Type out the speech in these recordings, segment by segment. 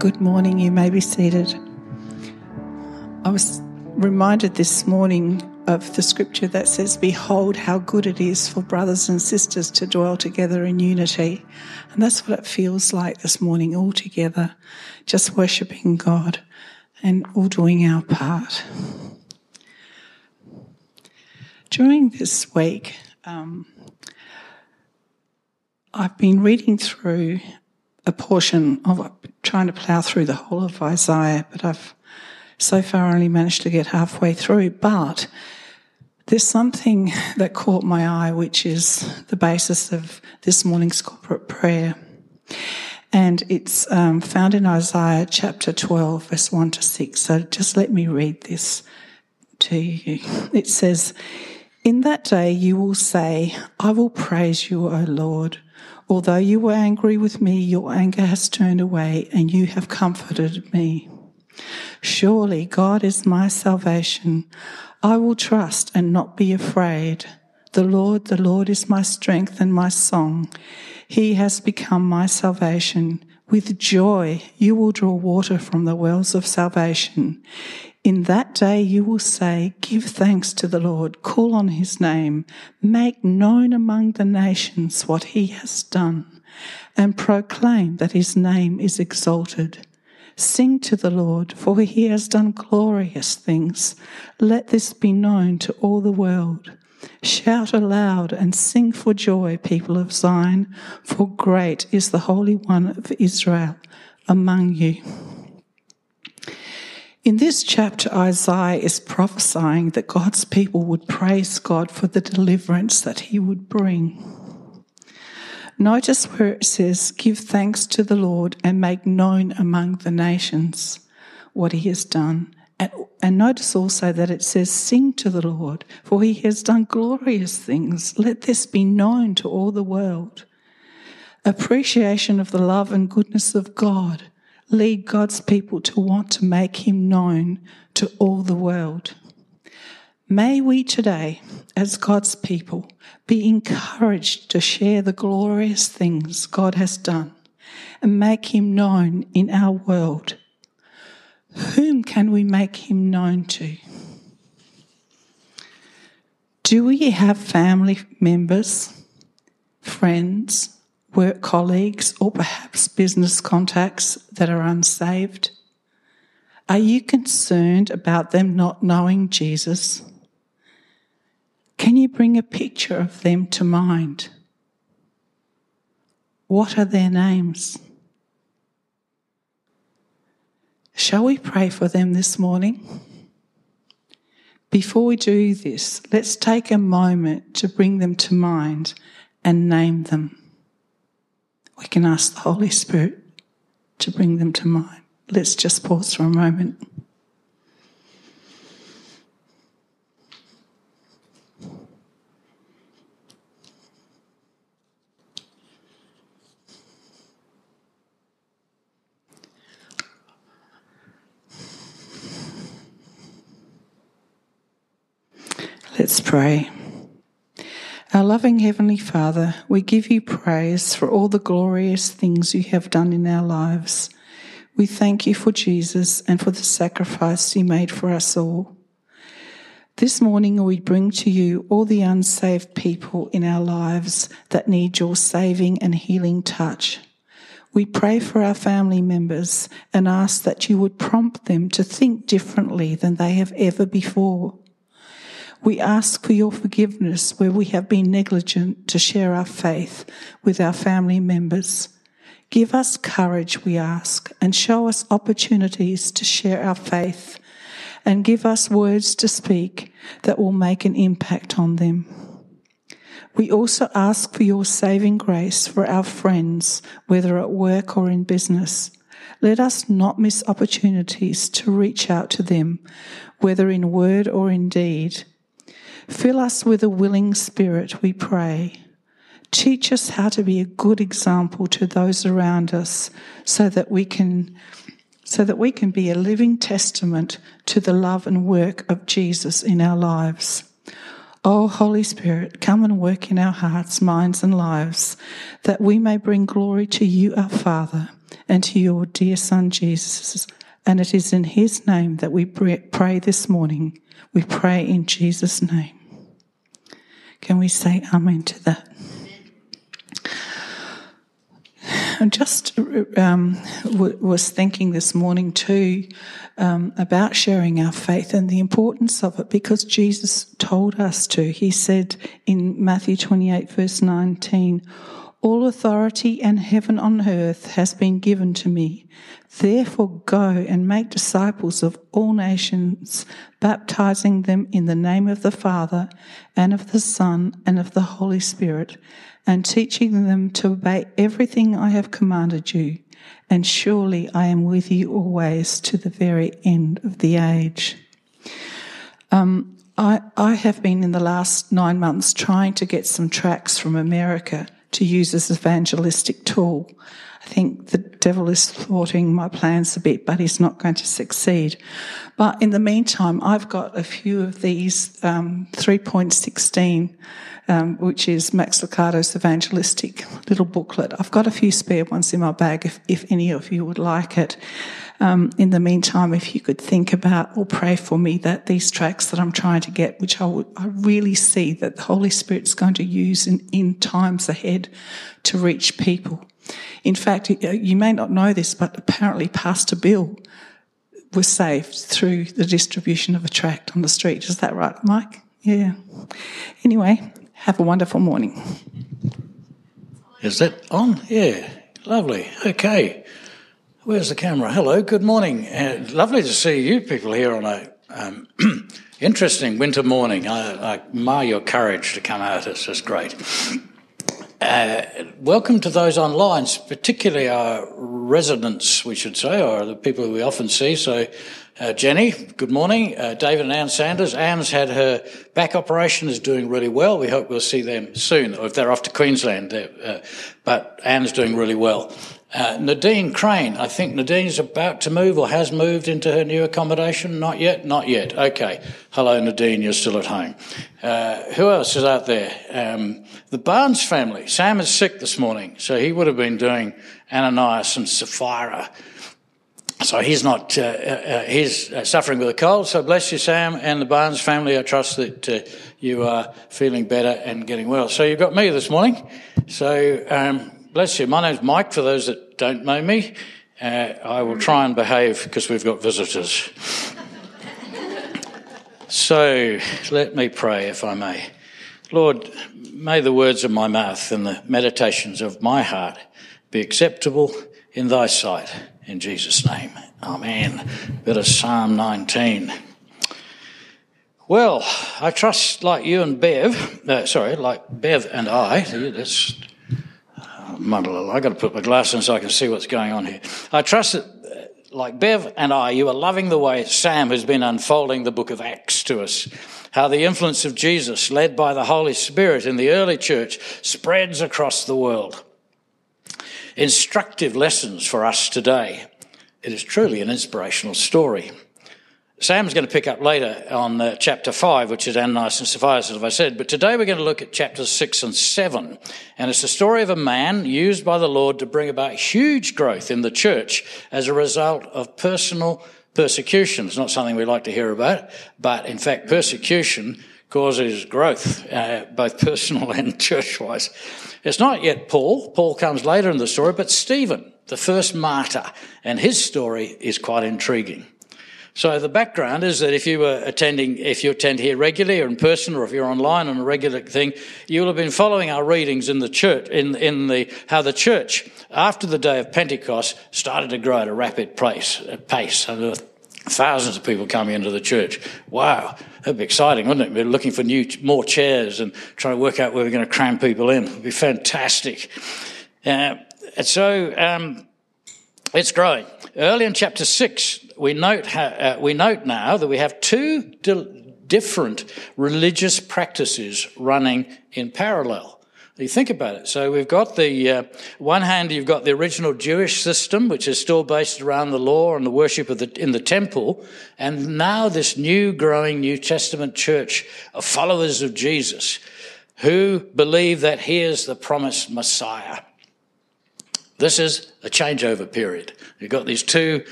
Good morning, you may be seated. I was reminded this morning of the scripture that says, "Behold how good it is for brothers and sisters to dwell together in unity." And that's what it feels like this morning, all together, just worshipping God and all doing our part. During this week, I've been reading through a portion of trying to plough through the whole of Isaiah, but I've so far only managed to get halfway through. But there's something that caught my eye, which is the basis of this morning's corporate prayer. And it's found in Isaiah chapter 12, verse 1 to 6. So just let me read this to you. It says, "In that day you will say, 'I will praise you, O Lord. Although you were angry with me, your anger has turned away, and you have comforted me. Surely God is my salvation. I will trust and not be afraid. The Lord is my strength and my song. He has become my salvation. With joy you will draw water from the wells of salvation. In that day you will say, 'Give thanks to the Lord, call on his name, make known among the nations what he has done, and proclaim that his name is exalted. Sing to the Lord, for he has done glorious things. Let this be known to all the world. Shout aloud and sing for joy, people of Zion, for great is the Holy One of Israel among you.'" In this chapter, Isaiah is prophesying that God's people would praise God for the deliverance that he would bring. Notice where it says, "Give thanks to the Lord and make known among the nations what he has done." And notice also that it says, "Sing to the Lord, for he has done glorious things. Let this be known to all the world." Appreciation of the love and goodness of God lead God's people to want to make him known to all the world. May we today, as God's people, be encouraged to share the glorious things God has done and make him known in our world. Whom can we make him known to? Do we have family members, friends, work colleagues, or perhaps business contacts that are unsaved? Are you concerned about them not knowing Jesus? Can you bring a picture of them to mind? What are their names? Shall we pray for them this morning? Before we do this, let's take a moment to bring them to mind and name them. We can ask the Holy Spirit to bring them to mind. Let's just pause for a moment. Let's pray. Our loving Heavenly Father, we give you praise for all the glorious things you have done in our lives. We thank you for Jesus and for the sacrifice you made for us all. This morning we bring to you all the unsaved people in our lives that need your saving and healing touch. We pray for our family members and ask that you would prompt them to think differently than they have ever before. We ask for your forgiveness where we have been negligent to share our faith with our family members. Give us courage, we ask, and show us opportunities to share our faith, and give us words to speak that will make an impact on them. We also ask for your saving grace for our friends, whether at work or in business. Let us not miss opportunities to reach out to them, whether in word or in deed. Fill us with a willing spirit, we pray. Teach us how to be a good example to those around us so that we can be a living testament to the love and work of Jesus in our lives. Oh, Holy Spirit, come and work in our hearts, minds and lives, that we may bring glory to you, our Father, and to your dear Son Jesus. And it is in his name that we pray this morning. We pray in Jesus' name. Can we say amen to that? I just was thinking this morning too about sharing our faith and the importance of it, because Jesus told us to. He said in Matthew 28 verse 19, "All authority and heaven on earth has been given to me. Therefore go and make disciples of all nations, baptizing them in the name of the Father and of the Son and of the Holy Spirit, and teaching them to obey everything I have commanded you. And surely I am with you always to the very end of the age." I have been in the last 9 months trying to get some tracts from America to use as an evangelistic tool. I think the devil is thwarting my plans a bit, but he's not going to succeed. But in the meantime, I've got a few of these 3.16, which is Max Licato's evangelistic little booklet. I've got a few spare ones in my bag if any of you would like it. In the meantime, if you could think about or pray for me that these tracts that I'm trying to get, which I really see that the Holy Spirit's going to use in times ahead to reach people. In fact, you may not know this, but apparently Pastor Bill was saved through the distribution of a tract on the street. Is that right, Mike? Yeah. Anyway, have a wonderful morning. Is that on? Yeah. Lovely. Okay. Where's the camera? Hello, good morning. Lovely to see you people here on a interesting winter morning. I admire your courage to come out. It's just great. Welcome to those online, particularly our residents, we should say, or the people who we often see. So, Jenny, good morning. David and Anne Sanders. Anne's had her back operation, is doing really well. We hope we'll see them soon, or if they're off to Queensland. But Anne's doing really well. Nadine Crane, I think Nadine's about to move or has moved into her new accommodation. Not yet? Not yet. Okay. Hello, Nadine, you're still at home. Who else is out there? The Barnes family. Sam is sick this morning, so he would have been doing Ananias and Sapphira. So he's not, he's suffering with a cold. So bless you, Sam, and the Barnes family. I trust that you are feeling better and getting well. So you've got me this morning. So, bless you. My name's Mike, for those that don't know me. I will try and behave because we've got visitors. So let me pray, if I may. Lord, may the words of my mouth and the meditations of my heart be acceptable in thy sight. In Jesus' name, amen. Bit of Psalm 19. Well, I trust like you and Bev, like Bev and I, that's... I've got to put my glasses in so I can see what's going on here. I trust that, like Bev and I, you are loving the way Sam has been unfolding the book of Acts to us, how the influence of Jesus, led by the Holy Spirit in the early church, spreads across the world. Instructive lessons for us today. It is truly an inspirational story. Sam's going to pick up later on chapter 5, which is Ananias and Sapphira, as I said. But today we're going to look at chapters 6 and 7. And it's the story of a man used by the Lord to bring about huge growth in the church as a result of personal persecution. It's not something we like to hear about, but in fact persecution causes growth, both personal and church-wise. It's not yet Paul. Paul comes later in the story, but Stephen, the first martyr, and his story is quite intriguing. So the background is that if you attend here regularly or in person, or if you're online on a regular thing, you'll have been following our readings in the church, in how the church, after the day of Pentecost, started to grow at a rapid pace. And there were thousands of people coming into the church. Wow, that'd be exciting, wouldn't it? We're looking for more chairs and trying to work out where we're going to cram people in. It'd be fantastic. It's growing. Early in chapter 6, we note now that we have two different religious practices running in parallel. You think about it. So we've got the one hand, you've got the original Jewish system, which is still based around the law and the worship in the temple, and now this new growing New Testament church of followers of Jesus who believe that he is the promised Messiah. This is a changeover period. You've got these two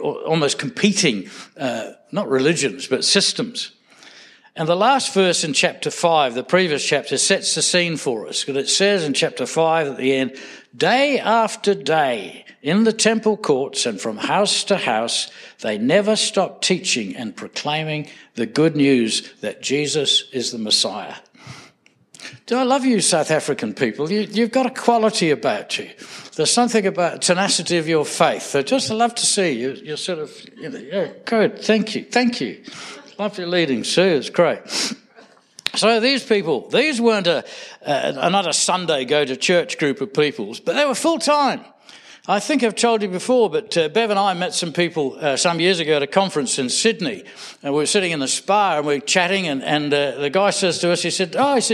almost competing, not religions, but systems. And the last verse in chapter 5, the previous chapter, sets the scene for us. Because it says in chapter 5 at the end, day after day, in the temple courts and from house to house, they never stopped teaching and proclaiming the good news that Jesus is the Messiah. Do I love you, South African people? You've got a quality about you. There's something about tenacity of your faith. I just love to see you. You're sort of, yeah, good, thank you. Love your leading, Sue, it's great. So these people, these weren't another Sunday go-to-church group of peoples, but they were full-time. I think I've told you before, but Bev and I met some people some years ago at a conference in Sydney, and we were sitting in the spa and we were chatting, and the guy says to us, he said,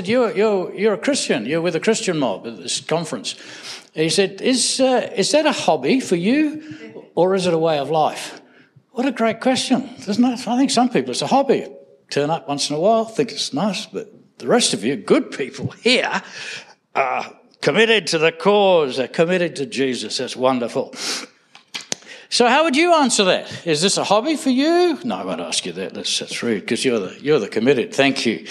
you're a Christian, you're with a Christian mob at this conference. And he said, is that a hobby for you, or is it a way of life? What a great question, isn't it? I think some people, it's a hobby. Turn up once in a while, think it's nice, but the rest of you, good people here, are committed to the cause, they're committed to Jesus. That's wonderful. So how would you answer that? Is this a hobby for you? No, I won't ask you that. That's rude, because you're the committed. Thank you.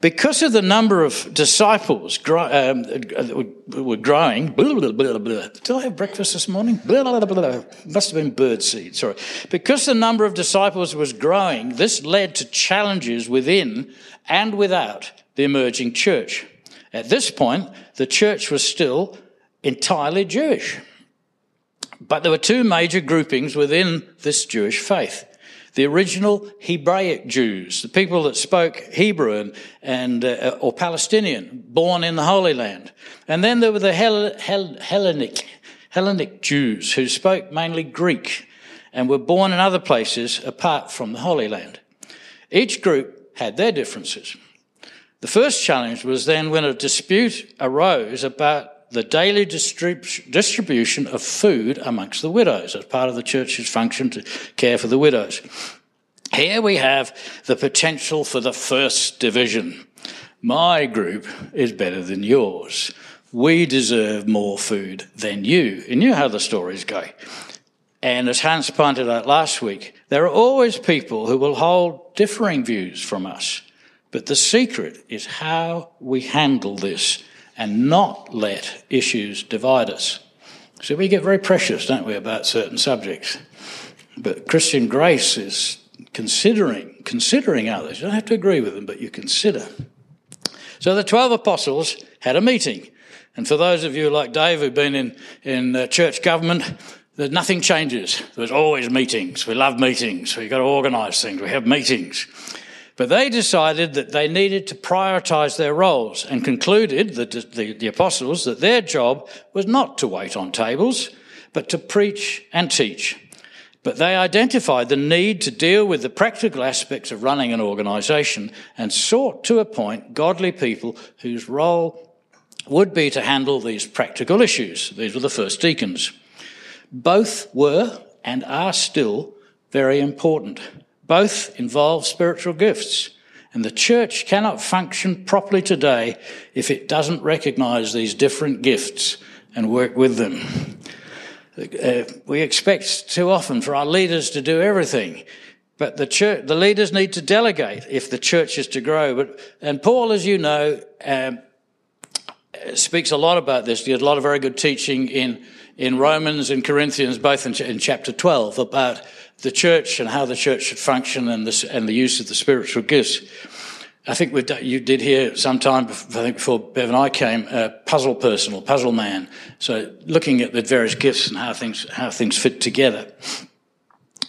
Because of the number of disciples were growing, blah, blah, blah, blah. Did I have breakfast this morning? Blah, blah, blah, blah. Must have been bird seed, sorry. Because the number of disciples was growing, this led to challenges within and without the emerging church. At this point, the church was still entirely Jewish. But there were two major groupings within this Jewish faith. The original Hebraic Jews, the people that spoke Hebrew and or Palestinian, born in the Holy Land. And then there were the Hellenic Jews who spoke mainly Greek and were born in other places apart from the Holy Land. Each group had their differences. The first challenge was then when a dispute arose about the daily distribution of food amongst the widows as part of the church's function to care for the widows. Here we have the potential for the first division. My group is better than yours. We deserve more food than you. And you know how the stories go. And as Hans pointed out last week, there are always people who will hold differing views from us. But the secret is how we handle this and not let issues divide us. So we get very precious, don't we, about certain subjects. But Christian grace is considering others. You don't have to agree with them, but you consider. So the 12 apostles had a meeting. And for those of you like Dave who've been in church government, that nothing changes. There's always meetings. We love meetings. We've got to organise things. We have meetings. But they decided that they needed to prioritise their roles and concluded, that the apostles, that their job was not to wait on tables, but to preach and teach. But they identified the need to deal with the practical aspects of running an organisation and sought to appoint godly people whose role would be to handle these practical issues. These were the first deacons. Both were and are still very important. Both involve spiritual gifts, and the church cannot function properly today if it doesn't recognise these different gifts and work with them. We expect too often for our leaders to do everything, but the leaders need to delegate if the church is to grow. And Paul, as you know, speaks a lot about this. He has a lot of very good teaching in Romans and Corinthians, both in chapter 12, about the church and how the church should function and the use of the spiritual gifts. I think you did hear sometime, I think before Bev and I came, puzzle person or puzzle man. So looking at the various gifts and how things fit together.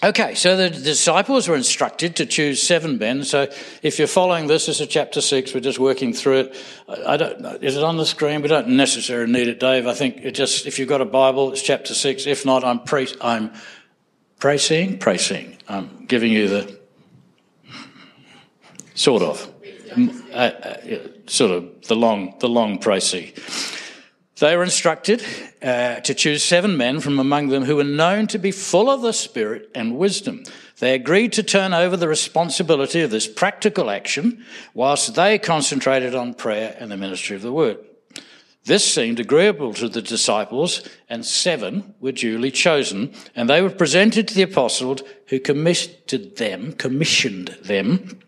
Okay, so the disciples were instructed to choose 7 men. So if you're following this is chapter 6. We're just working through it. I don't know. Is it on the screen? We don't necessarily need it, Dave. I think it just, if you've got a Bible, it's chapter 6. If not, I'm giving you the sort of the long precis. They were instructed to choose 7 men from among them who were known to be full of the Spirit and wisdom. They agreed to turn over the responsibility of this practical action whilst they concentrated on prayer and the ministry of the word. This seemed agreeable to the disciples, and 7 were duly chosen, and they were presented to the apostles, who commissioned them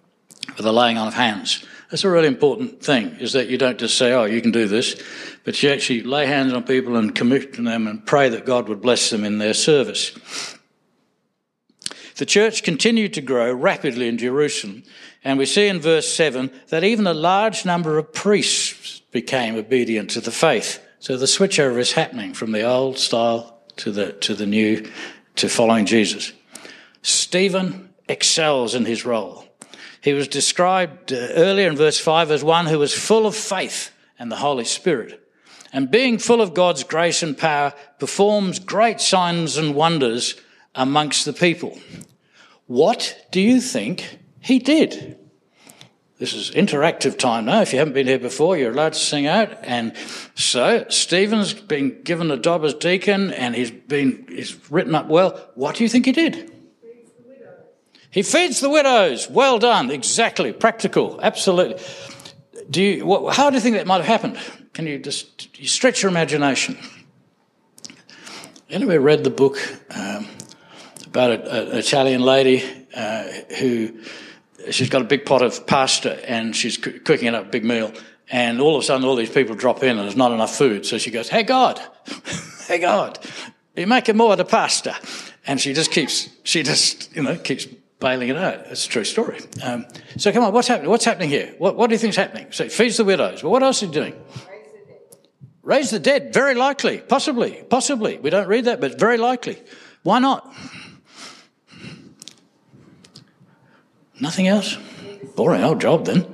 for the laying on of hands. That's a really important thing, is that you don't just say, oh, you can do this, but you actually lay hands on people and commission them and pray that God would bless them in their service. The church continued to grow rapidly in Jerusalem, and we see in verse 7 that even a large number of priests became obedient to the faith. So the switchover is happening from the old style to the new, to following Jesus. Stephen excels in his role. He was described earlier in verse 5 as one who was full of faith and the Holy Spirit, and being full of God's grace and power, performs great signs and wonders amongst the people. What do you think he did? This is interactive time now. If you haven't been here before, you're allowed to sing out. And so Stephen's been given a job as deacon, and he's written up well. What do you think he did? He feeds the widows. Well done. Exactly. Practical. Absolutely. How do you think that might have happened? Can you just stretch your imagination? Anyway, read the book about an Italian lady who, she's got a big pot of pasta and she's cooking up a big meal, and all of a sudden all these people drop in and there's not enough food. So she goes, hey God, you're making more of the pasta. And she just keeps bailing it out. It's a true story. So come on, what's happening? What's happening here? What do you think's happening? So he feeds the widows. Well, what else is he doing? Raise the dead. Very likely. Possibly. We don't read that, but very likely. Why not? Nothing else? Boring old job then.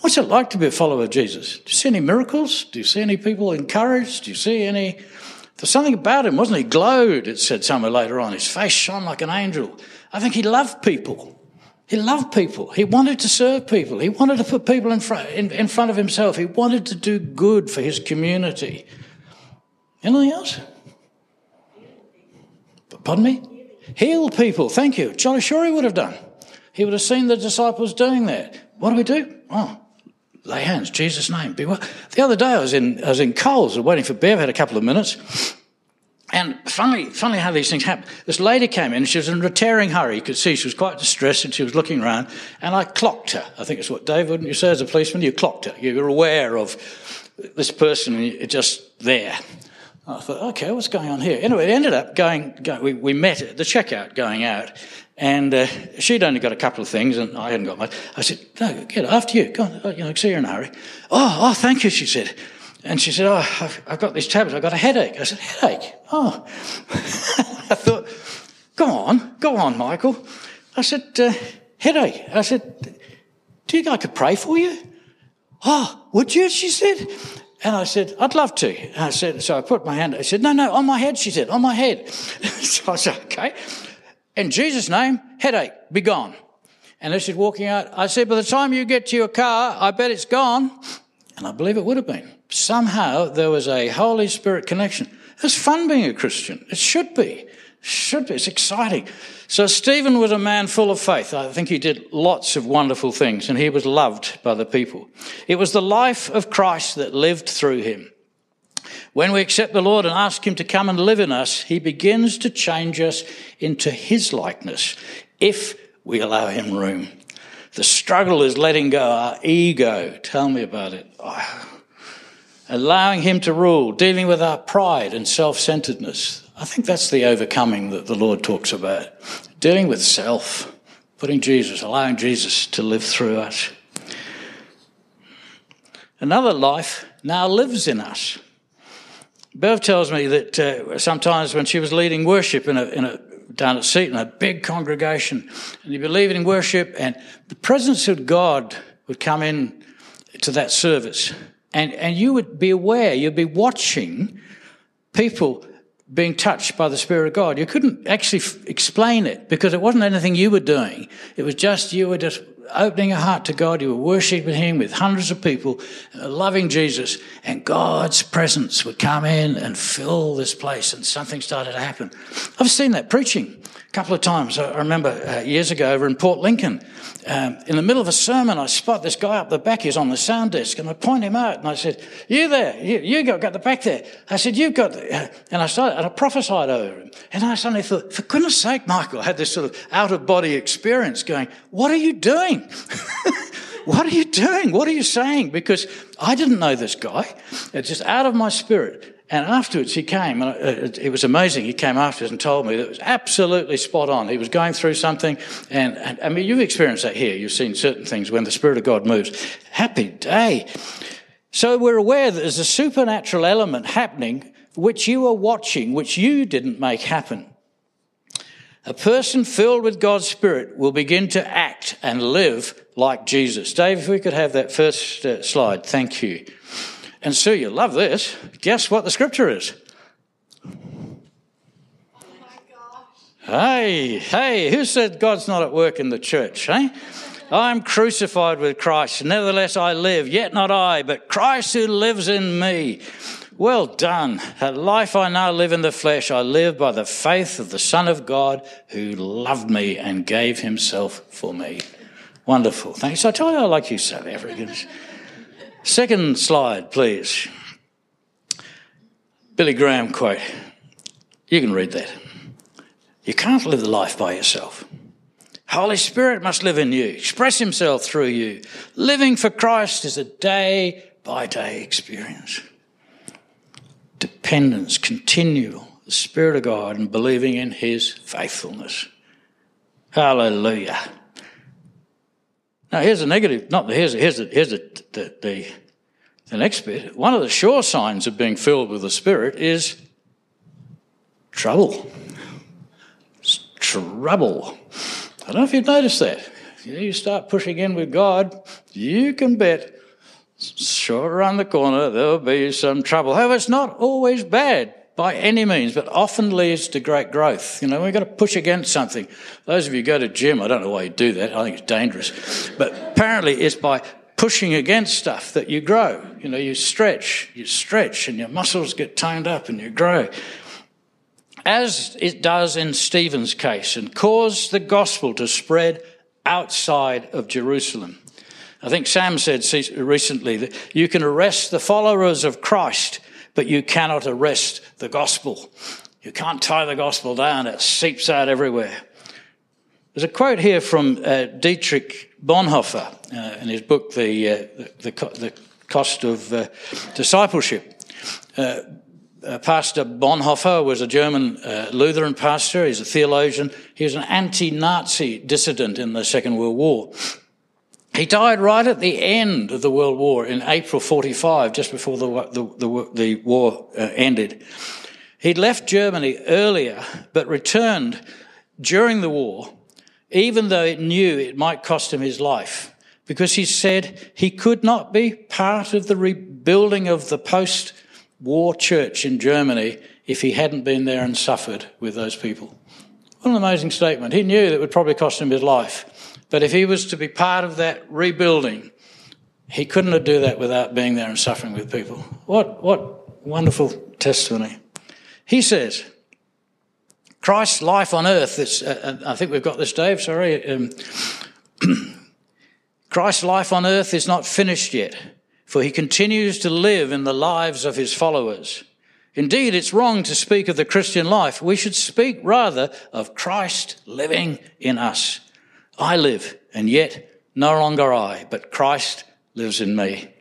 What's it like to be a follower of Jesus? Do you see any miracles? Do you see any people encouraged? Do you see any... There's something about him, wasn't he? Glowed, it said somewhere later on. His face shone like an angel. I think he loved people. He wanted to serve people. He wanted to put people in front of himself. He wanted to do good for his community. Anything else? Pardon me? Heal people. Thank you. Jolly sure he would have done. He would have seen the disciples doing that. What do we do? Oh. Lay hands, Jesus' name. Be well. The other day I was in Coles waiting for Bev, had a couple of minutes, and funny how these things happen. This lady came in, she was in a tearing hurry. You could see she was quite distressed and she was looking around, and I clocked her. I think it's what, Dave, wouldn't you say as a policeman? You clocked her. You were aware of this person just there. I thought, okay, what's going on here? Anyway, it ended up we met at the checkout going out, and she'd only got a couple of things and I hadn't got much. I said, no, get after you. Go on, see you're in a hurry. Oh, thank you, she said. And she said, oh, I've got these tablets. I've got a headache. I said, headache? Oh. I thought, go on, Michael. I said, headache. I said, do you think I could pray for you? Oh, would you? She said. And I said, I'd love to. And I said, so I put my hand. I said, no, on my head, she said, on my head. So I said, okay. In Jesus' name, headache, be gone. And as she's walking out, I said, by the time you get to your car, I bet it's gone. And I believe it would have been. Somehow there was a Holy Spirit connection. It's fun being a Christian. It should be. It's exciting. So Stephen was a man full of faith. I think he did lots of wonderful things, and he was loved by the people. It was the life of Christ that lived through him. When we accept the Lord and ask him to come and live in us, he begins to change us into his likeness if we allow him room. The struggle is letting go our ego. Tell me about it. Allowing him to rule, dealing with our pride and self-centeredness. I think that's the overcoming that the Lord talks about. Dealing with self, putting Jesus, allowing Jesus to live through us. Another life now lives in us. Bev tells me that sometimes when she was leading worship down at Seton, a big congregation, and you'd be leading in worship, and the presence of God would come in to that service. And you would be aware, you'd be watching people being touched by the Spirit of God. You couldn't actually explain it because it wasn't anything you were doing. It was just you were just opening her heart to God. You were worshipping him with hundreds of people, loving Jesus, and God's presence would come in and fill this place, and something started to happen. I've seen that preaching a couple of times. I remember years ago over in Port Lincoln, in the middle of a sermon, I spot this guy up the back. He's on the sound desk, and I point him out, and I said, "You there, you got the back there." I said, "You've got the," and I started, and I prophesied over him. And I suddenly thought, for goodness sake, Michael, I had this sort of out-of-body experience going, what are you doing? What are you doing? What are you saying? Because I didn't know this guy. It's just out of my spirit. And afterwards he came, and it was amazing. He came afterwards and told me that it was absolutely spot on. He was going through something, and I mean, you've experienced that here. You've seen certain things when the Spirit of God moves. Happy day. So we're aware that there's a supernatural element happening which you are watching, which you didn't make happen. A person filled with God's Spirit will begin to act and live like Jesus. Dave, if we could have that first slide. Thank you. And so you love this. Guess what the scripture is? Oh my gosh. Hey, who said God's not at work in the church, eh? I'm crucified with Christ. Nevertheless, I live. Yet not I, but Christ who lives in me. Well done. That life I now live in the flesh, I live by the faith of the Son of God who loved me and gave himself for me. Wonderful. Thanks. I told you I like you South Africans. Second slide, please. Billy Graham quote. You can read that. You can't live the life by yourself. Holy Spirit must live in you, express himself through you. Living for Christ is a day-by-day experience. Dependence, continual, the Spirit of God, and believing in his faithfulness. Hallelujah. Now, here's a negative, not here's the next bit. One of the sure signs of being filled with the Spirit is trouble. It's trouble. I don't know if you've noticed that. You start pushing in with God, you can bet sure around the corner there'll be some trouble. However, it's not always bad by any means, but often leads to great growth. You know, we've got to push against something. Those of you who go to gym, I don't know why you do that. I think it's dangerous. But apparently it's by pushing against stuff that you grow. You know, you stretch and your muscles get toned up and you grow. As it does in Stephen's case, and caused the gospel to spread outside of Jerusalem. I think Sam said recently that you can arrest the followers of Christ, but you cannot arrest the gospel. You can't tie the gospel down. It seeps out everywhere. There's a quote here from Dietrich Bonhoeffer in his book, The Cost of Discipleship. Pastor Bonhoeffer was a German Lutheran pastor. He's a theologian. He was an anti-Nazi dissident in the Second World War. He died right at the end of the World War in April 1945, just before the war ended. He'd left Germany earlier, but returned during the war, even though it knew it might cost him his life, because he said he could not be part of the rebuilding of the post-war church in Germany if he hadn't been there and suffered with those people. What an amazing statement. He knew that would probably cost him his life. But if he was to be part of that rebuilding, he couldn't have do that without being there and suffering with people. What wonderful testimony. He says, Christ's life on earth, I think we've got this, Dave, sorry. Christ's life on earth is not finished yet, for he continues to live in the lives of his followers. Indeed, it's wrong to speak of the Christian life. We should speak rather of Christ living in us. I live, and yet no longer I, but Christ lives in me.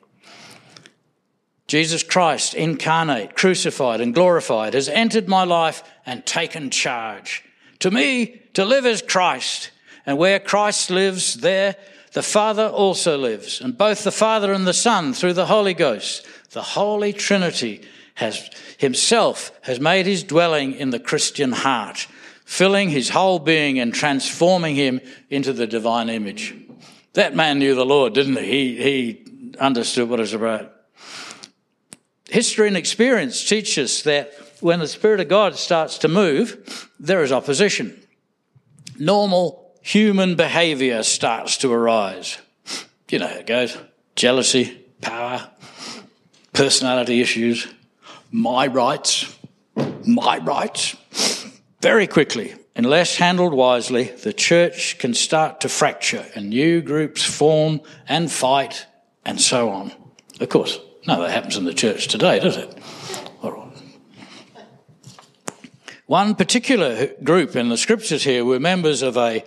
Jesus Christ, incarnate, crucified and glorified, has entered my life and taken charge. To me, to live is Christ, and where Christ lives, there the Father also lives. And both the Father and the Son, through the Holy Ghost, the Holy Trinity has himself made his dwelling in the Christian heart, filling his whole being and transforming him into the divine image. That man knew the Lord, didn't he? He understood what it was about. History and experience teach us that when the Spirit of God starts to move, there is opposition. Normal human behaviour starts to arise. You know how it goes. Jealousy, power, personality issues, my rights. Very quickly, unless handled wisely, the church can start to fracture and new groups form and fight and so on. Of course, no, that happens in the church today, does it? All right. One particular group in the scriptures here were members of a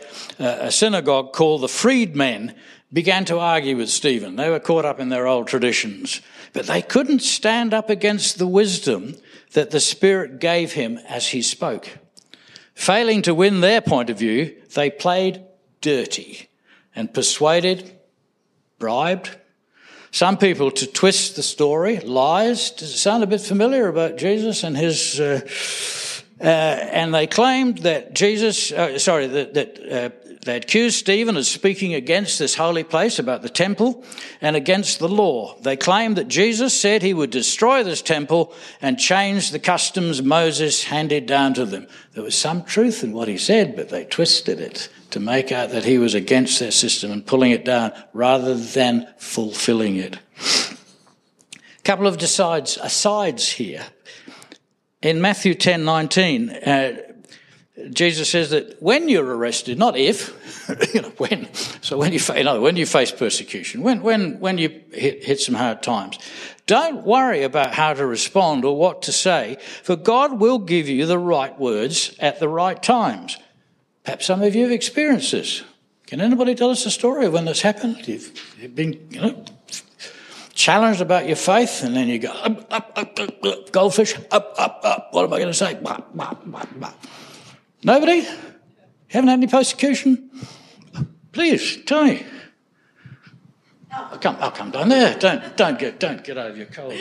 synagogue called the Freedmen, began to argue with Stephen. They were caught up in their old traditions, but they couldn't stand up against the wisdom that the Spirit gave him as he spoke. Failing to win their point of view, they played dirty and persuaded, bribed some people to twist the story, lies. Does it sound a bit familiar about Jesus and his... and they claimed that they accused Stephen of speaking against this holy place about the temple and against the law. They claimed that Jesus said he would destroy this temple and change the customs Moses handed down to them. There was some truth in what he said, but they twisted it to make out that he was against their system and pulling it down rather than fulfilling it. A couple of asides here. In Matthew 10:19, Jesus says that when you're arrested, not if, when. So when you face persecution, when you hit some hard times, don't worry about how to respond or what to say, for God will give you the right words at the right times. Perhaps some of you have experienced this. Can anybody tell us a story of when this happened? You've been, challenged about your faith, and then you go, up, goldfish, up, what am I going to say? Bah. Nobody? You haven't had any persecution? Please, tell me. I'll come down there. Don't get out of your cold.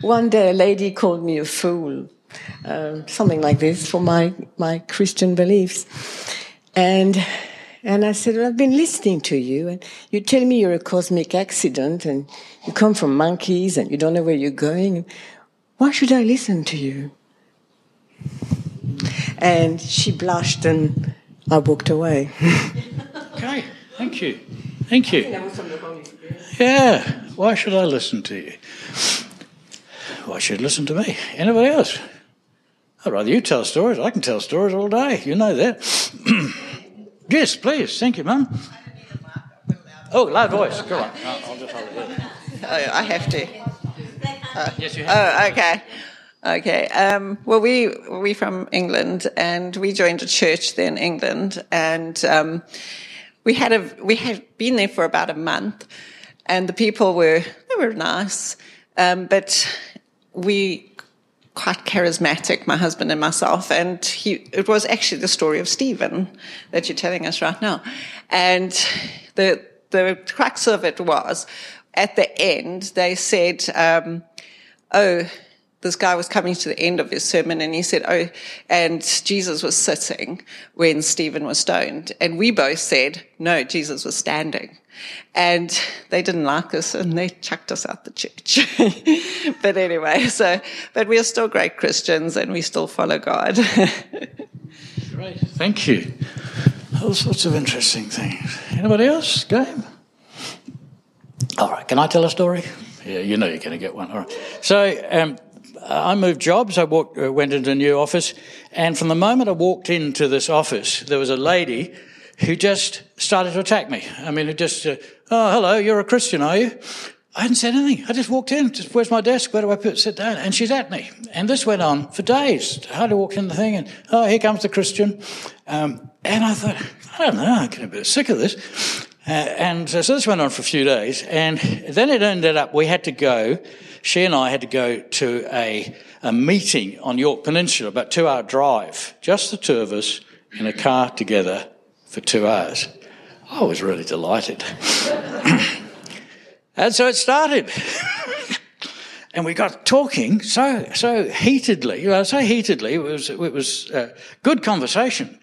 One day a lady called me a fool, something like this, for my Christian beliefs. And I said, well, I've been listening to you, and you tell me you're a cosmic accident, and you come from monkeys, and you don't know where you're going. Why should I listen to you? And she blushed, and I walked away. Okay, thank you. I think I was from the wrong experience. Yeah, why should I listen to you? Why should you listen to me? Anybody else? I'd rather you tell stories. I can tell stories all day. You know that. Yes, please. Thank you, Mum. Oh, loud voice. Go on. I'll just hold it there. Oh, I have to. Yes, you have. Oh, okay. Okay. Well, we're from England, and we joined a church there in England, and we had been there for about a month, and the people were nice, but we quite charismatic, my husband and myself, and it was actually the story of Stephen that you're telling us right now. And the crux of it was, at the end, they said, this guy was coming to the end of his sermon, and he said, oh, and Jesus was sitting when Stephen was stoned. And we both said, no, Jesus was standing. And they didn't like us, and they chucked us out the church. But anyway, but we're still great Christians, and we still follow God. Great, thank you. All sorts of interesting things. Anybody else? Game? All right, can I tell a story? Yeah, you know you're going to get one. All right. So I moved jobs. I went into a new office, and from the moment I walked into this office, there was a lady who just started to attack me. I mean, it just, oh, hello, you're a Christian, are you? I hadn't said anything. I just walked in. Just, where's my desk? Where do I sit down? And she's at me. And this went on for days. I hardly walked in the thing, and, oh, here comes the Christian. And I thought, I don't know, I'm getting a bit sick of this. So this went on for a few days, and then it ended up she and I had to go to a meeting on York Peninsula, about 2-hour drive, just the two of us in a car together for 2 hours. I was really delighted. And so it started. And we got talking so heatedly. Well, I say heatedly, it was good conversation.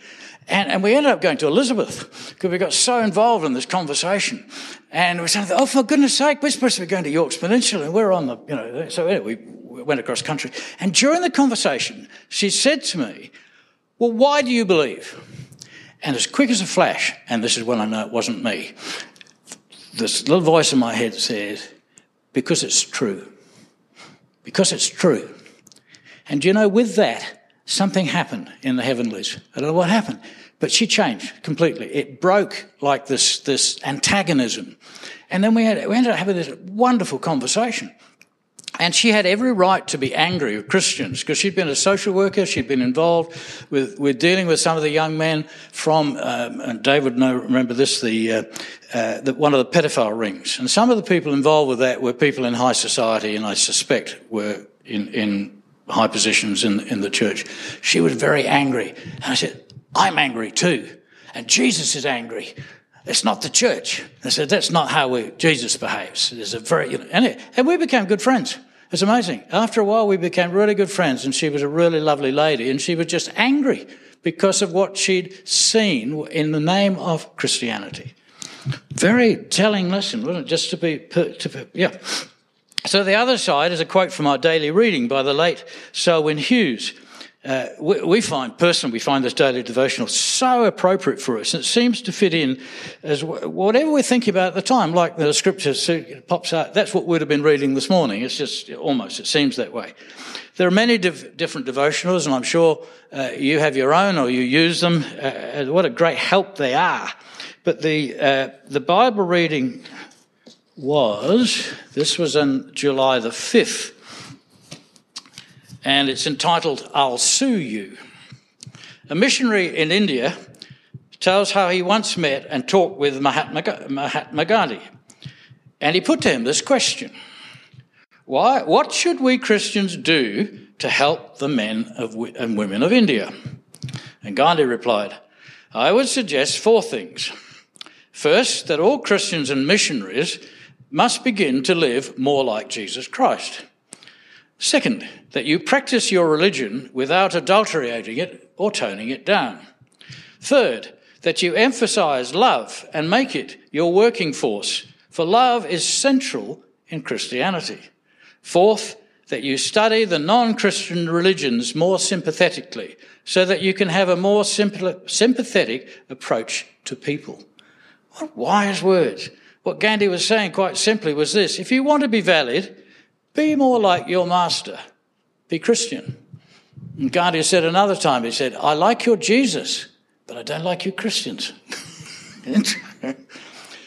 And we ended up going to Elizabeth because we got so involved in this conversation. And we said, oh, for goodness sake, we're supposed to be going to York's Peninsula, and we're on the, so anyway, we went across country. And during the conversation, she said to me, well, why do you believe? And as quick as a flash, and this is when I know it wasn't me, this little voice in my head says, because it's true. Because it's true. And you know, with that, something happened in the heavenlies. I don't know what happened, but she changed completely. It broke like this antagonism. And then we ended up having this wonderful conversation. And she had every right to be angry with Christians because she'd been a social worker. She'd been involved with dealing with some of the young men from, and Dave would know, remember this, the one of the pedophile rings. And some of the people involved with that were people in high society and I suspect were in high positions in the church. She was very angry. And I said, I'm angry too. And Jesus is angry. It's not the church. I said, that's not how Jesus behaves. There's a very, and we became good friends. It's amazing. After a while, we became really good friends, and she was a really lovely lady, and she was just angry because of what she'd seen in the name of Christianity. Very telling lesson, wasn't it? Just yeah. So the other side is a quote from our daily reading by the late Selwyn Hughes. We find this daily devotional so appropriate for us. It seems to fit in as whatever we're thinking about at the time, like the scripture pops out. That's what we'd have been reading this morning. It's just almost, it seems that way. There are many different devotionals, and I'm sure you have your own or you use them. What a great help they are. But the Bible reading was on July the 5th. And it's entitled, I'll Sue You. A missionary in India tells how he once met and talked with Mahatma Gandhi. And he put to him this question. What should we Christians do to help the men and women of India? And Gandhi replied, I would suggest four things. First, that all Christians and missionaries must begin to live more like Jesus Christ. Second, that you practice your religion without adulterating it or toning it down. Third, that you emphasize love and make it your working force, for love is central in Christianity. Fourth, that you study the non-Christian religions more sympathetically, so that you can have a more sympathetic approach to people. What wise words. What Gandhi was saying quite simply was this, if you want to be valid, be more like your master. Be Christian. And Gandhi said another time, he said, I like your Jesus, but I don't like you Christians.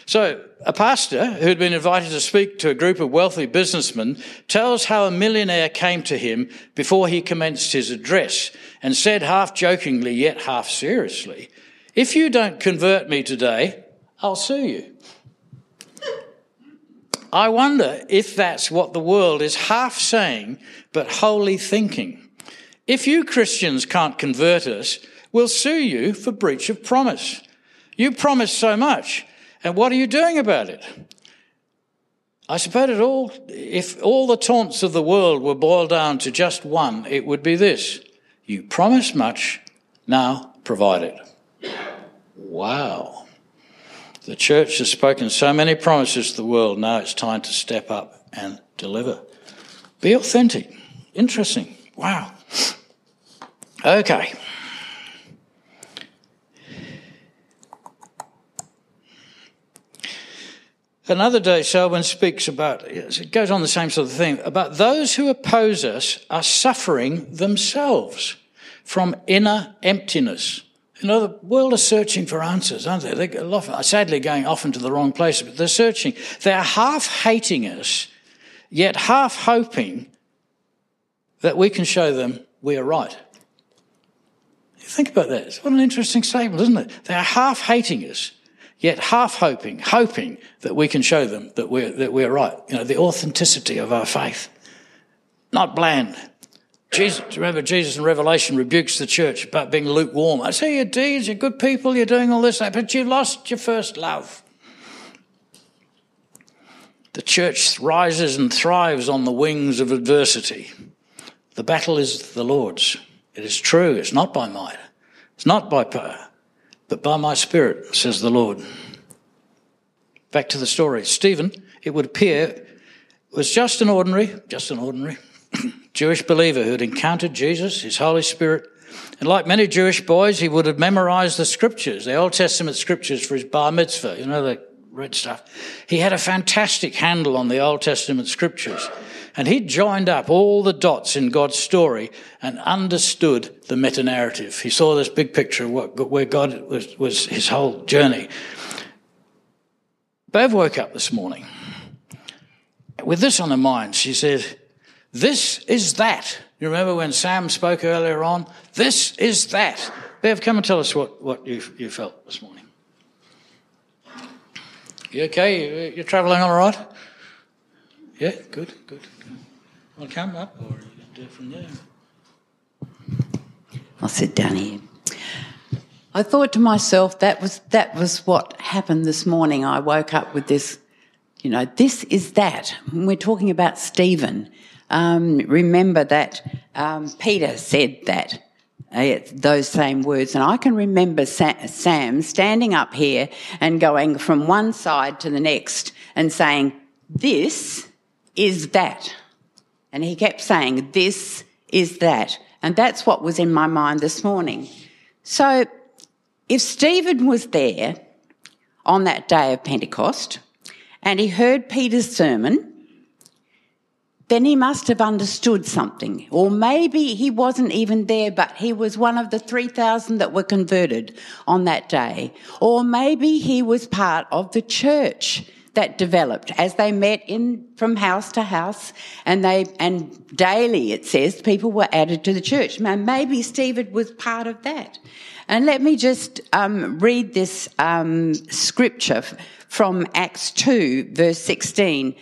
So a pastor who'd been invited to speak to a group of wealthy businessmen tells how a millionaire came to him before he commenced his address and said half jokingly yet half seriously, if you don't convert me today, I'll sue you. I wonder if that's what the world is half saying but wholly thinking. If you Christians can't convert us, we'll sue you for breach of promise. You promised so much, and what are you doing about it? I suppose if all the taunts of the world were boiled down to just one, it would be this. You promised much, now provide it. Wow. The church has spoken so many promises to the world. Now it's time to step up and deliver. Be authentic. Interesting. Wow. Okay. Another day, Selwyn speaks about, it goes on the same sort of thing, about those who oppose us are suffering themselves from inner emptiness. You know, the world is searching for answers, aren't they? They're sadly going often to the wrong places, but they're searching. They're half hating us, yet half hoping that we can show them we are right. Think about that. What an interesting statement, isn't it? They're half hating us, yet half hoping that we can show them that we're right. You know, the authenticity of our faith. Not bland. Jesus in Revelation rebukes the church about being lukewarm. I see your deeds, you're good people, you're doing all this, but you lost your first love. The church rises and thrives on the wings of adversity. The battle is the Lord's. It is true, it's not by might, it's not by power, but by my Spirit, says the Lord. Back to the story. Stephen, it would appear, was just an ordinary Jewish believer who had encountered Jesus, his Holy Spirit, And like many Jewish boys, he would have memorized the scriptures, the Old Testament scriptures for his bar mitzvah, you know, the red stuff. He had a fantastic handle on the Old Testament scriptures. And he joined up all the dots in God's story and understood the meta-narrative. He saw this big picture of where God was his whole journey. Bev woke up this morning with this on her mind. She said, "This is that." You remember when Sam spoke earlier on? This is that. Bev, come and tell us what you felt this morning. You okay? You're travelling all right? Yeah, good, good. I'll come up, or you can do it from there. I'll sit down here. I thought to myself, that was what happened this morning. I woke up with this, you know, this is that. And we're talking about Stephen. Remember that Peter said that, those same words. And I can remember Sam standing up here and going from one side to the next and saying, "This is that." And he kept saying, "This is that." And that's what was in my mind this morning. So if Stephen was there on that day of Pentecost and he heard Peter's sermon, then he must have understood something. Or maybe he wasn't even there, but he was one of the 3,000 that were converted on that day. Or maybe he was part of the church that developed as they met in from house to house, and daily, it says, people were added to the church. Now, maybe Stephen was part of that. And let me just read this scripture from Acts 2, verse 16.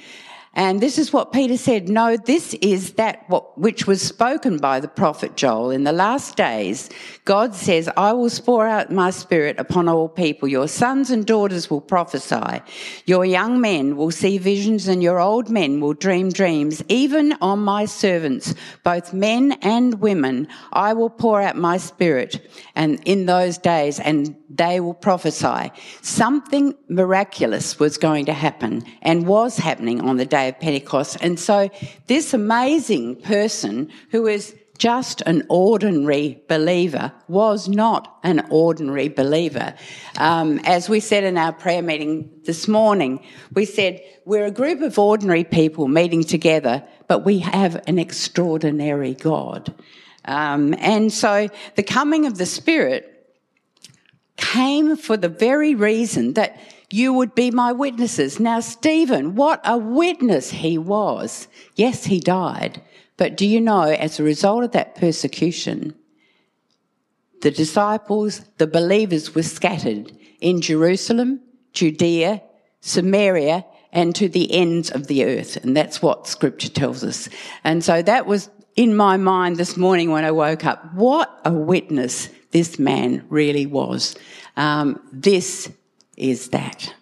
And this is what Peter said, "No, this is that which was spoken by the prophet Joel. In the last days, God says, I will pour out my spirit upon all people. Your sons and daughters will prophesy. Your young men will see visions and your old men will dream dreams. Even on my servants, both men and women, I will pour out my spirit and in those days and they will prophesy." Something miraculous was going to happen and was happening on the day of Pentecost. And so this amazing person, who is just an ordinary believer, was not an ordinary believer. As we said in our prayer meeting this morning, we said we're a group of ordinary people meeting together, but we have an extraordinary God. And so the coming of the Spirit came for the very reason that you would be my witnesses. Now, Stephen, what a witness he was. Yes, he died. But do you know, as a result of that persecution, the disciples, the believers were scattered in Jerusalem, Judea, Samaria, and to the ends of the earth. And that's what Scripture tells us. And so that was in my mind this morning when I woke up. What a witness this man really was. This is that.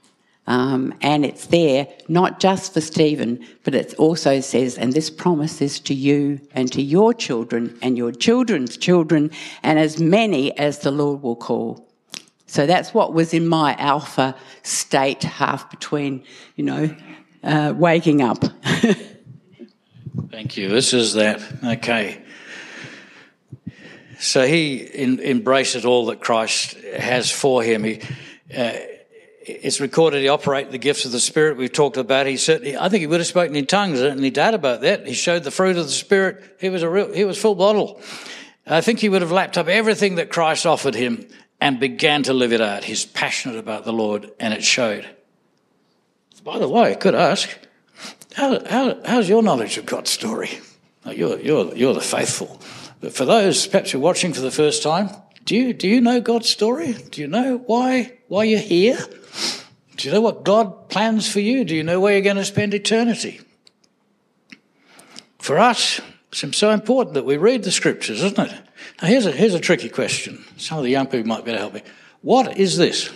And it's there not just for Stephen, but it also says, and this promise is to you and to your children and your children's children and as many as the Lord will call. So that's what was in my alpha state, half between, you know, waking up. Thank you. This is that. Okay. So he embraces all that Christ has for him. It's recorded he operated the gifts of the Spirit we've talked about. He certainly, I think he would have spoken in tongues, and he doubted about that. He showed the fruit of the Spirit. He was full bottle. I think he would have lapped up everything that Christ offered him and began to live it out. He's passionate about the Lord, and it showed. By the way, I could ask, how's your knowledge of God's story? Now, you're the faithful. But for those perhaps you're watching for the first time, do you know God's story? Do you know why you're here? Do you know what God plans for you? Do you know where you're going to spend eternity? For us, it's so important that we read the Scriptures, isn't it? Now, here's a tricky question. Some of the young people might be able to help me. What is this?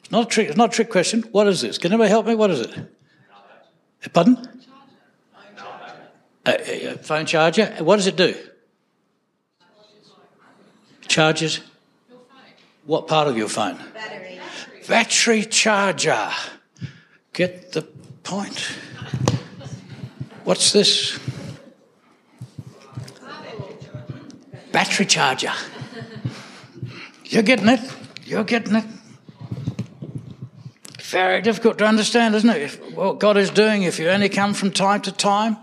It's not a trick question. What is this? Can anybody help me? What is it? Pardon? A phone charger. What does it do? Charges? Your phone. What part of your phone? Battery. Battery charger. Get the point. What's this? Bible. battery charger. You're getting it? You're getting it? Very difficult to understand, isn't it? What God is doing if you only come from time to time.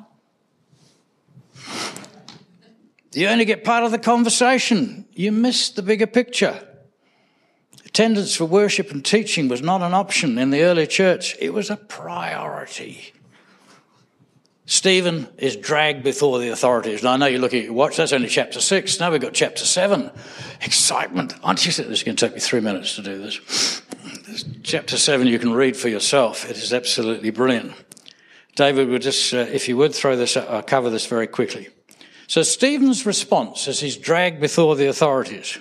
You only get part of the conversation. You miss the bigger picture. Attendance for worship and teaching was not an option in the early church. It was a priority. Stephen is dragged before the authorities. Now, I know you're looking at your watch. That's only chapter 6. Now we've got chapter 7. Excitement. Aren't you? This is going to take me 3 minutes to do this. Chapter 7 you can read for yourself. It is absolutely brilliant. David, would just, if you would throw this up, I'll cover this very quickly. So Stephen's response as he's dragged before the authorities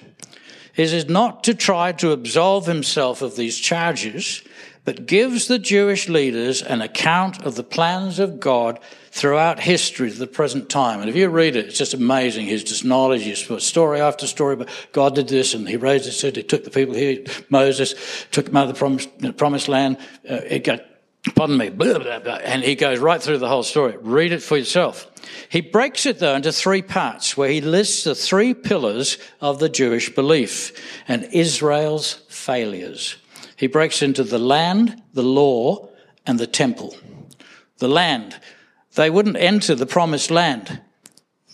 is not to try to absolve himself of these charges, but gives the Jewish leaders an account of the plans of God throughout history to the present time. And if you read it, it's just amazing. His just knowledge is story after story. But God did this, and he raised his head. He took the people here. Moses took them out of the promised land. Blah, blah, blah. And he goes right through the whole story. Read it for yourself. He breaks it, though, into 3 parts where he lists the 3 pillars of the Jewish belief and Israel's failures. He breaks into the land, the law, and the temple. The land. They wouldn't enter the promised land.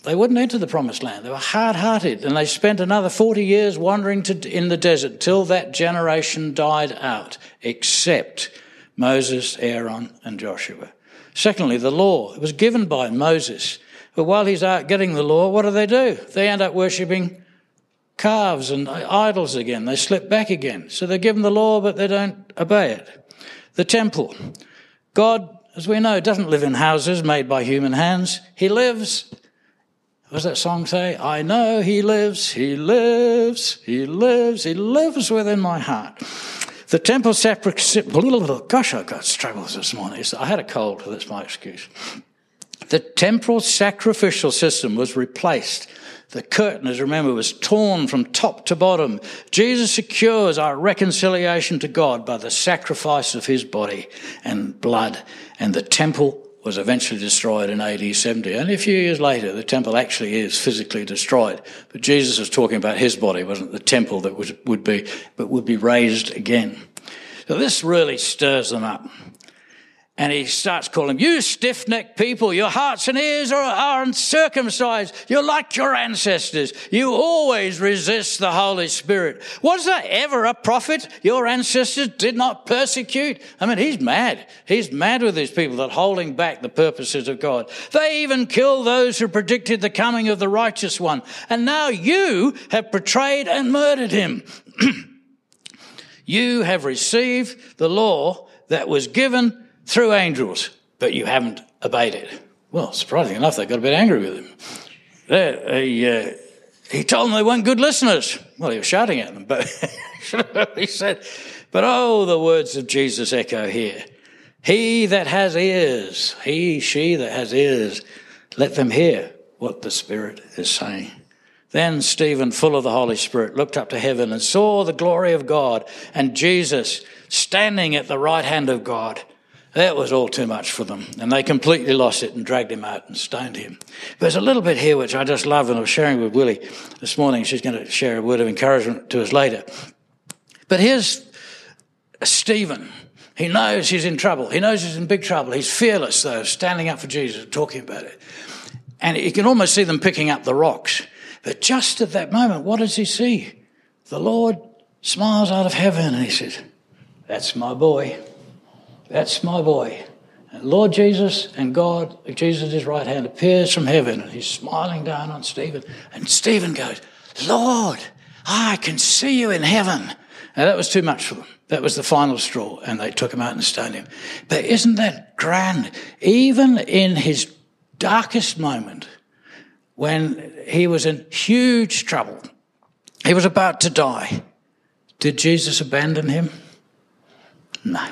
They wouldn't enter the promised land. They were hard-hearted, and they spent another 40 years wandering in the desert till that generation died out, except Moses, Aaron, and Joshua. Secondly, the law. It was given by Moses. But while he's out getting the law, what do? They end up worshipping calves and idols again. They slip back again. So they're given the law, but they don't obey it. The temple. God, as we know, doesn't live in houses made by human hands. He lives. What does that song say? I know he lives, he lives, he lives, he lives within my heart. The temple sacrifice. Gosh, I've got struggles this morning. I had a cold, that's my excuse. The temporal sacrificial system was replaced. The curtain, as remember, was torn from top to bottom. Jesus secures our reconciliation to God by the sacrifice of his body and blood. And the temple was eventually destroyed in AD 70. Only a few years later, the temple actually is physically destroyed. But Jesus was talking about his body, wasn't it? The temple that would be raised again. So this really stirs them up. And he starts calling them, you stiff-necked people, your hearts and ears are uncircumcised. You're like your ancestors. You always resist the Holy Spirit. Was there ever a prophet your ancestors did not persecute? I mean, he's mad. He's mad with these people that are holding back the purposes of God. They even killed those who predicted the coming of the righteous one. And now you have betrayed and murdered him. You have received the law that was given through angels, but you haven't obeyed it. Well, surprisingly enough, they got a bit angry with him. He told them they weren't good listeners. Well, he was shouting at them, but he said, but oh, the words of Jesus echo here. He that has ears, she that has ears, let them hear what the Spirit is saying. Then Stephen, full of the Holy Spirit, looked up to heaven and saw the glory of God and Jesus standing at the right hand of God. That was all too much for them, and they completely lost it and dragged him out and stoned him. There's a little bit here which I just love, and I was sharing with Willie this morning. She's going to share a word of encouragement to us later. But here's Stephen. He knows he's in trouble. He knows he's in big trouble. He's fearless, though, standing up for Jesus and talking about it. And you can almost see them picking up the rocks. But just at that moment, what does he see? The Lord smiles out of heaven, and he says, that's my boy. That's my boy. And Lord Jesus and God, Jesus' right hand appears from heaven, and he's smiling down on Stephen. And Stephen goes, Lord, I can see you in heaven. Now that was too much for them. That was the final straw, and they took him out and stoned him. But isn't that grand? Even in his darkest moment, when he was in huge trouble, he was about to die, did Jesus abandon him? No.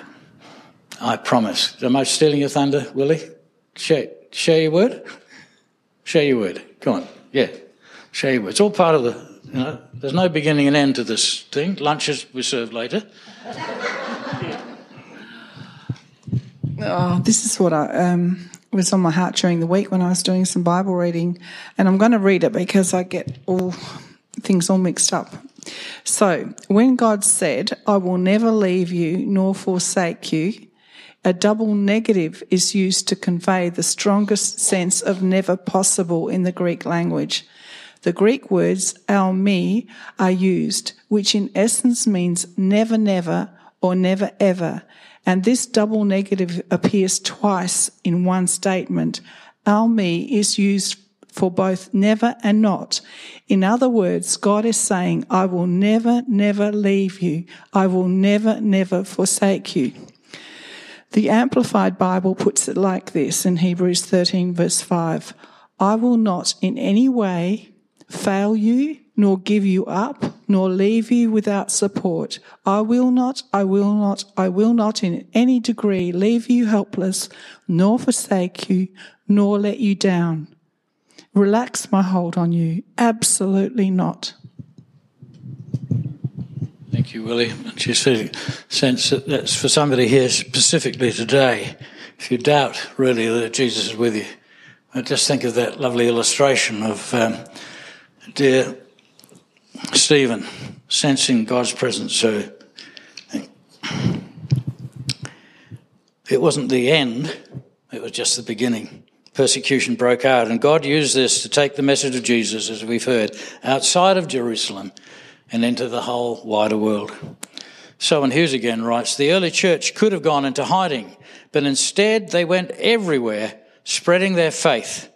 I promise. Am I stealing your thunder, Willie? Share your word? Share your word. Come on. Yeah. Share your word. It's all part of the, there's no beginning and end to this thing. Lunches we serve later. Oh, this is what was on my heart during the week when I was doing some Bible reading, and I'm going to read it because I get all things all mixed up. So, when God said, "I will never leave you nor forsake you," a double negative is used to convey the strongest sense of never possible in the Greek language. The Greek words almi are used, which in essence means never, never, or never, ever. And this double negative appears twice in one statement. Almi is used for both never and not. In other words, God is saying, I will never, never leave you. I will never, never forsake you. The Amplified Bible puts it like this in Hebrews 13 verse 5. I will not in any way fail you, nor give you up, nor leave you without support. I will not in any degree leave you helpless, nor forsake you, nor let you down. Relax my hold on you. Absolutely not. Thank you, Willie. You sense that that's for somebody here specifically today. If you doubt really that Jesus is with you, I just think of that lovely illustration of dear Stephen sensing God's presence. So it wasn't the end, it was just the beginning. Persecution broke out, and God used this to take the message of Jesus, as we've heard, outside of Jerusalem and into the whole wider world. Someone Hughes again writes, the early church could have gone into hiding, but instead they went everywhere spreading their faith.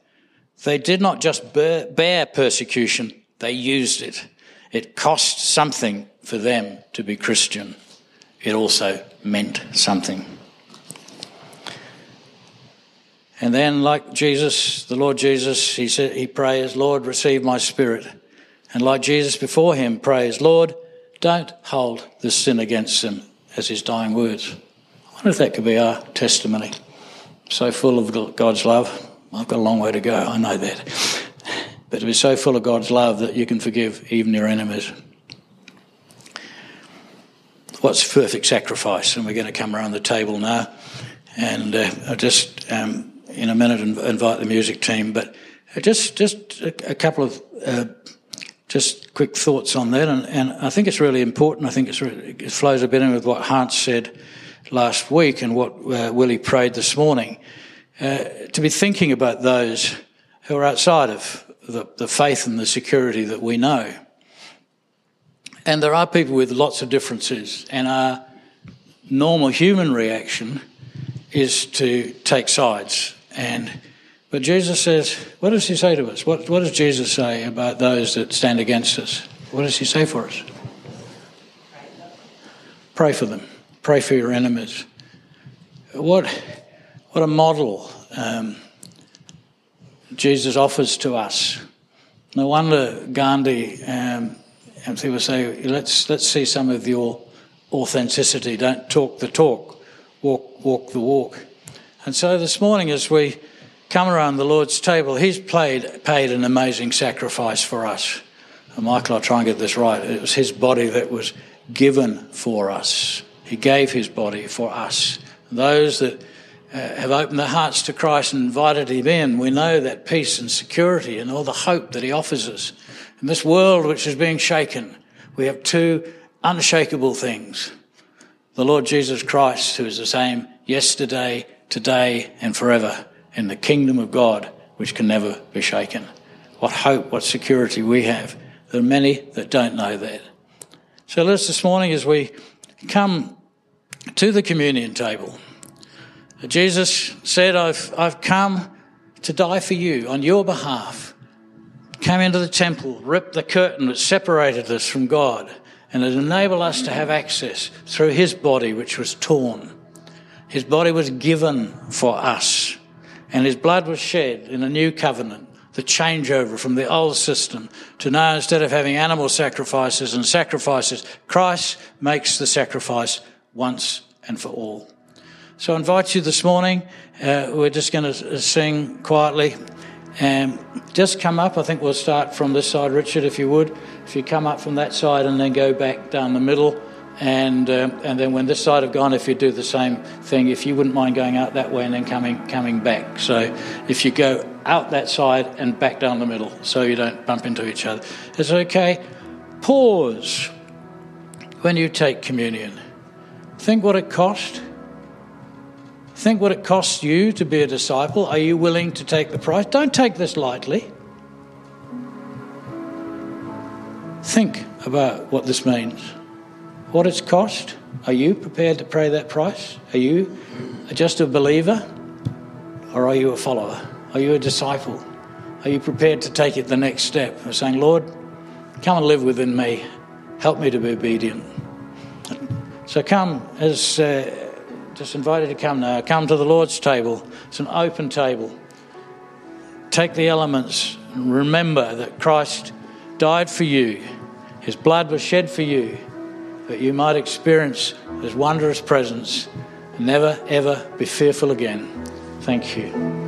They did not just bear persecution, they used it. It cost something for them to be Christian. It also meant something. And then, like Jesus, the Lord Jesus, he prays, Lord, receive my spirit. And like Jesus before him prays, Lord, don't hold this sin against them, as his dying words. I wonder if that could be our testimony. So full of God's love. I've got a long way to go, I know that. But to be so full of God's love that you can forgive even your enemies. What's perfect sacrifice? And we're going to come around the table now. And I'll just, in a minute, invite the music team. But just a couple of... just quick thoughts on that, and I think it's really important. I think it flows a bit in with what Hans said last week and what Willie prayed this morning, to be thinking about those who are outside of the faith and the security that we know. And there are people with lots of differences, and our normal human reaction is to take sides. But Jesus says, what does he say to us? What does Jesus say about those that stand against us? What does he say for us? Pray for them. Pray for your enemies. What a model Jesus offers to us. No wonder Gandhi, he would say, let's see some of your authenticity. Don't talk the talk. Walk the walk. And so this morning as we come around the Lord's table, he's paid an amazing sacrifice for us. And Michael, I'll try and get this right. It was his body that was given for us. He gave his body for us. Those that have opened their hearts to Christ and invited him in, we know that peace and security and all the hope that he offers us. In this world which is being shaken, we have two unshakable things. The Lord Jesus Christ, who is the same yesterday, today and forever, in the kingdom of God, which can never be shaken. What hope, what security we have. There are many that don't know that. So let us this morning, as we come to the communion table, Jesus said, I've come to die for you on your behalf. Came into the temple, ripped the curtain that separated us from God, and it enabled us to have access through his body, which was torn. His body was given for us. And his blood was shed in a new covenant, the changeover from the old system to now, instead of having animal sacrifices and sacrifices, Christ makes the sacrifice once and for all. So I invite you this morning, we're just going to sing quietly. Just come up, I think we'll start from this side, Richard, if you would. If you come up from that side and then go back down the middle, And then when this side have gone, if you do the same thing, if you wouldn't mind going out that way and then coming back. So if you go out that side and back down the middle so you don't bump into each other. It's okay. Pause when you take communion. Think what it cost. Think what it costs you to be a disciple. Are you willing to take the price? Don't take this lightly. Think about what this means. What it's cost? Are you prepared to pay that price? Are you just a believer, or are you a follower? Are you a disciple? Are you prepared to take it the next step of saying, Lord, come and live within me. Help me to be obedient. So come, as just invited to come now, come to the Lord's table. It's an open table. Take the elements and remember that Christ died for you. His blood was shed for you, that you might experience His wondrous presence. Never, ever be fearful again. Thank you.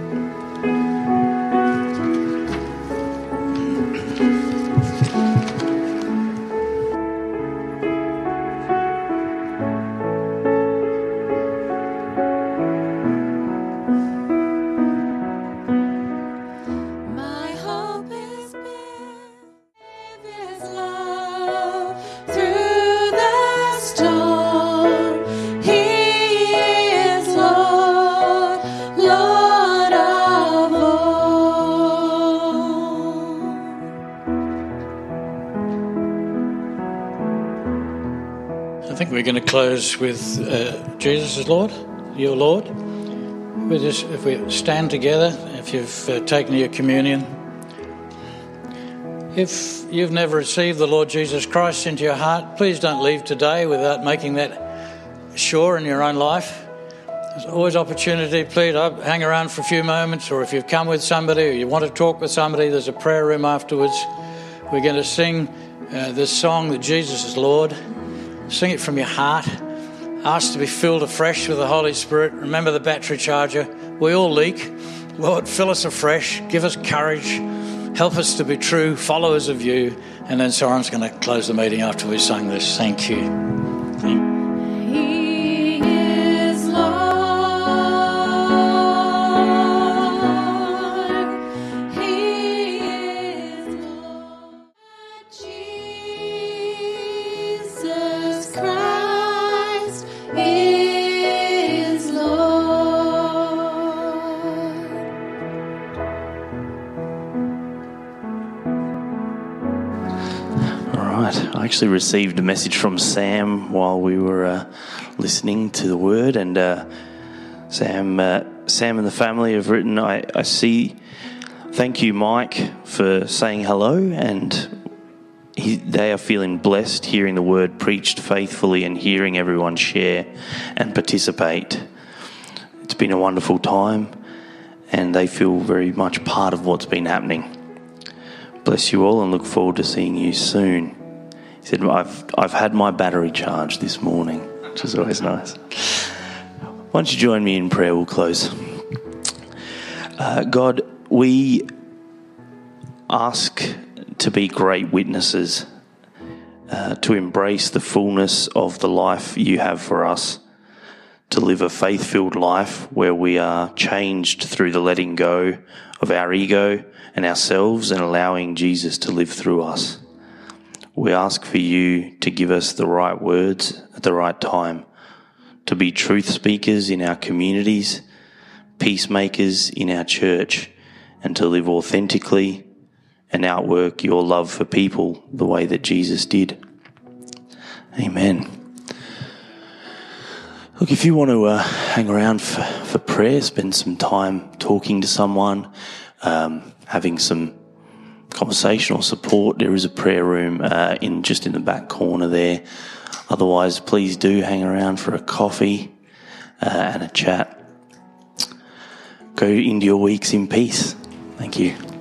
Close with Jesus is Lord, your Lord. We just, if we stand together, if you've taken your communion, if you've never received the Lord Jesus Christ into your heart, please don't leave today without making that sure in your own life. There's always opportunity. Please hang around for a few moments, or if you've come with somebody or you want to talk with somebody, there's a prayer room afterwards. We're going to sing this song that Jesus is Lord. Sing it from your heart. Ask to be filled afresh with the Holy Spirit. Remember the battery charger. We all leak. Lord, fill us afresh. Give us courage. Help us to be true followers of you. And then Soren's going to close the meeting after we sung this. Thank you. Actually received a message from Sam while we were listening to the word, and Sam and the family have written, I see, thank you Mike for saying hello, and they are feeling blessed hearing the word preached faithfully and hearing everyone share and participate. It's been a wonderful time and they feel very much part of what's been happening. Bless you all and look forward to seeing you soon. He said, I've had my battery charged this morning, which is always nice. Why don't you join me in prayer? We'll close. God, we ask to be great witnesses, to embrace the fullness of the life you have for us, to live a faith-filled life where we are changed through the letting go of our ego and ourselves and allowing Jesus to live through us. We ask for you to give us the right words at the right time, to be truth speakers in our communities, peacemakers in our church, and to live authentically and outwork your love for people the way that Jesus did. Amen. Look, if you want to hang around for prayer, spend some time talking to someone, having some conversational support, there is a prayer room in the back corner there. Otherwise, please do hang around for a coffee and a chat. Go into your weeks in peace. Thank you.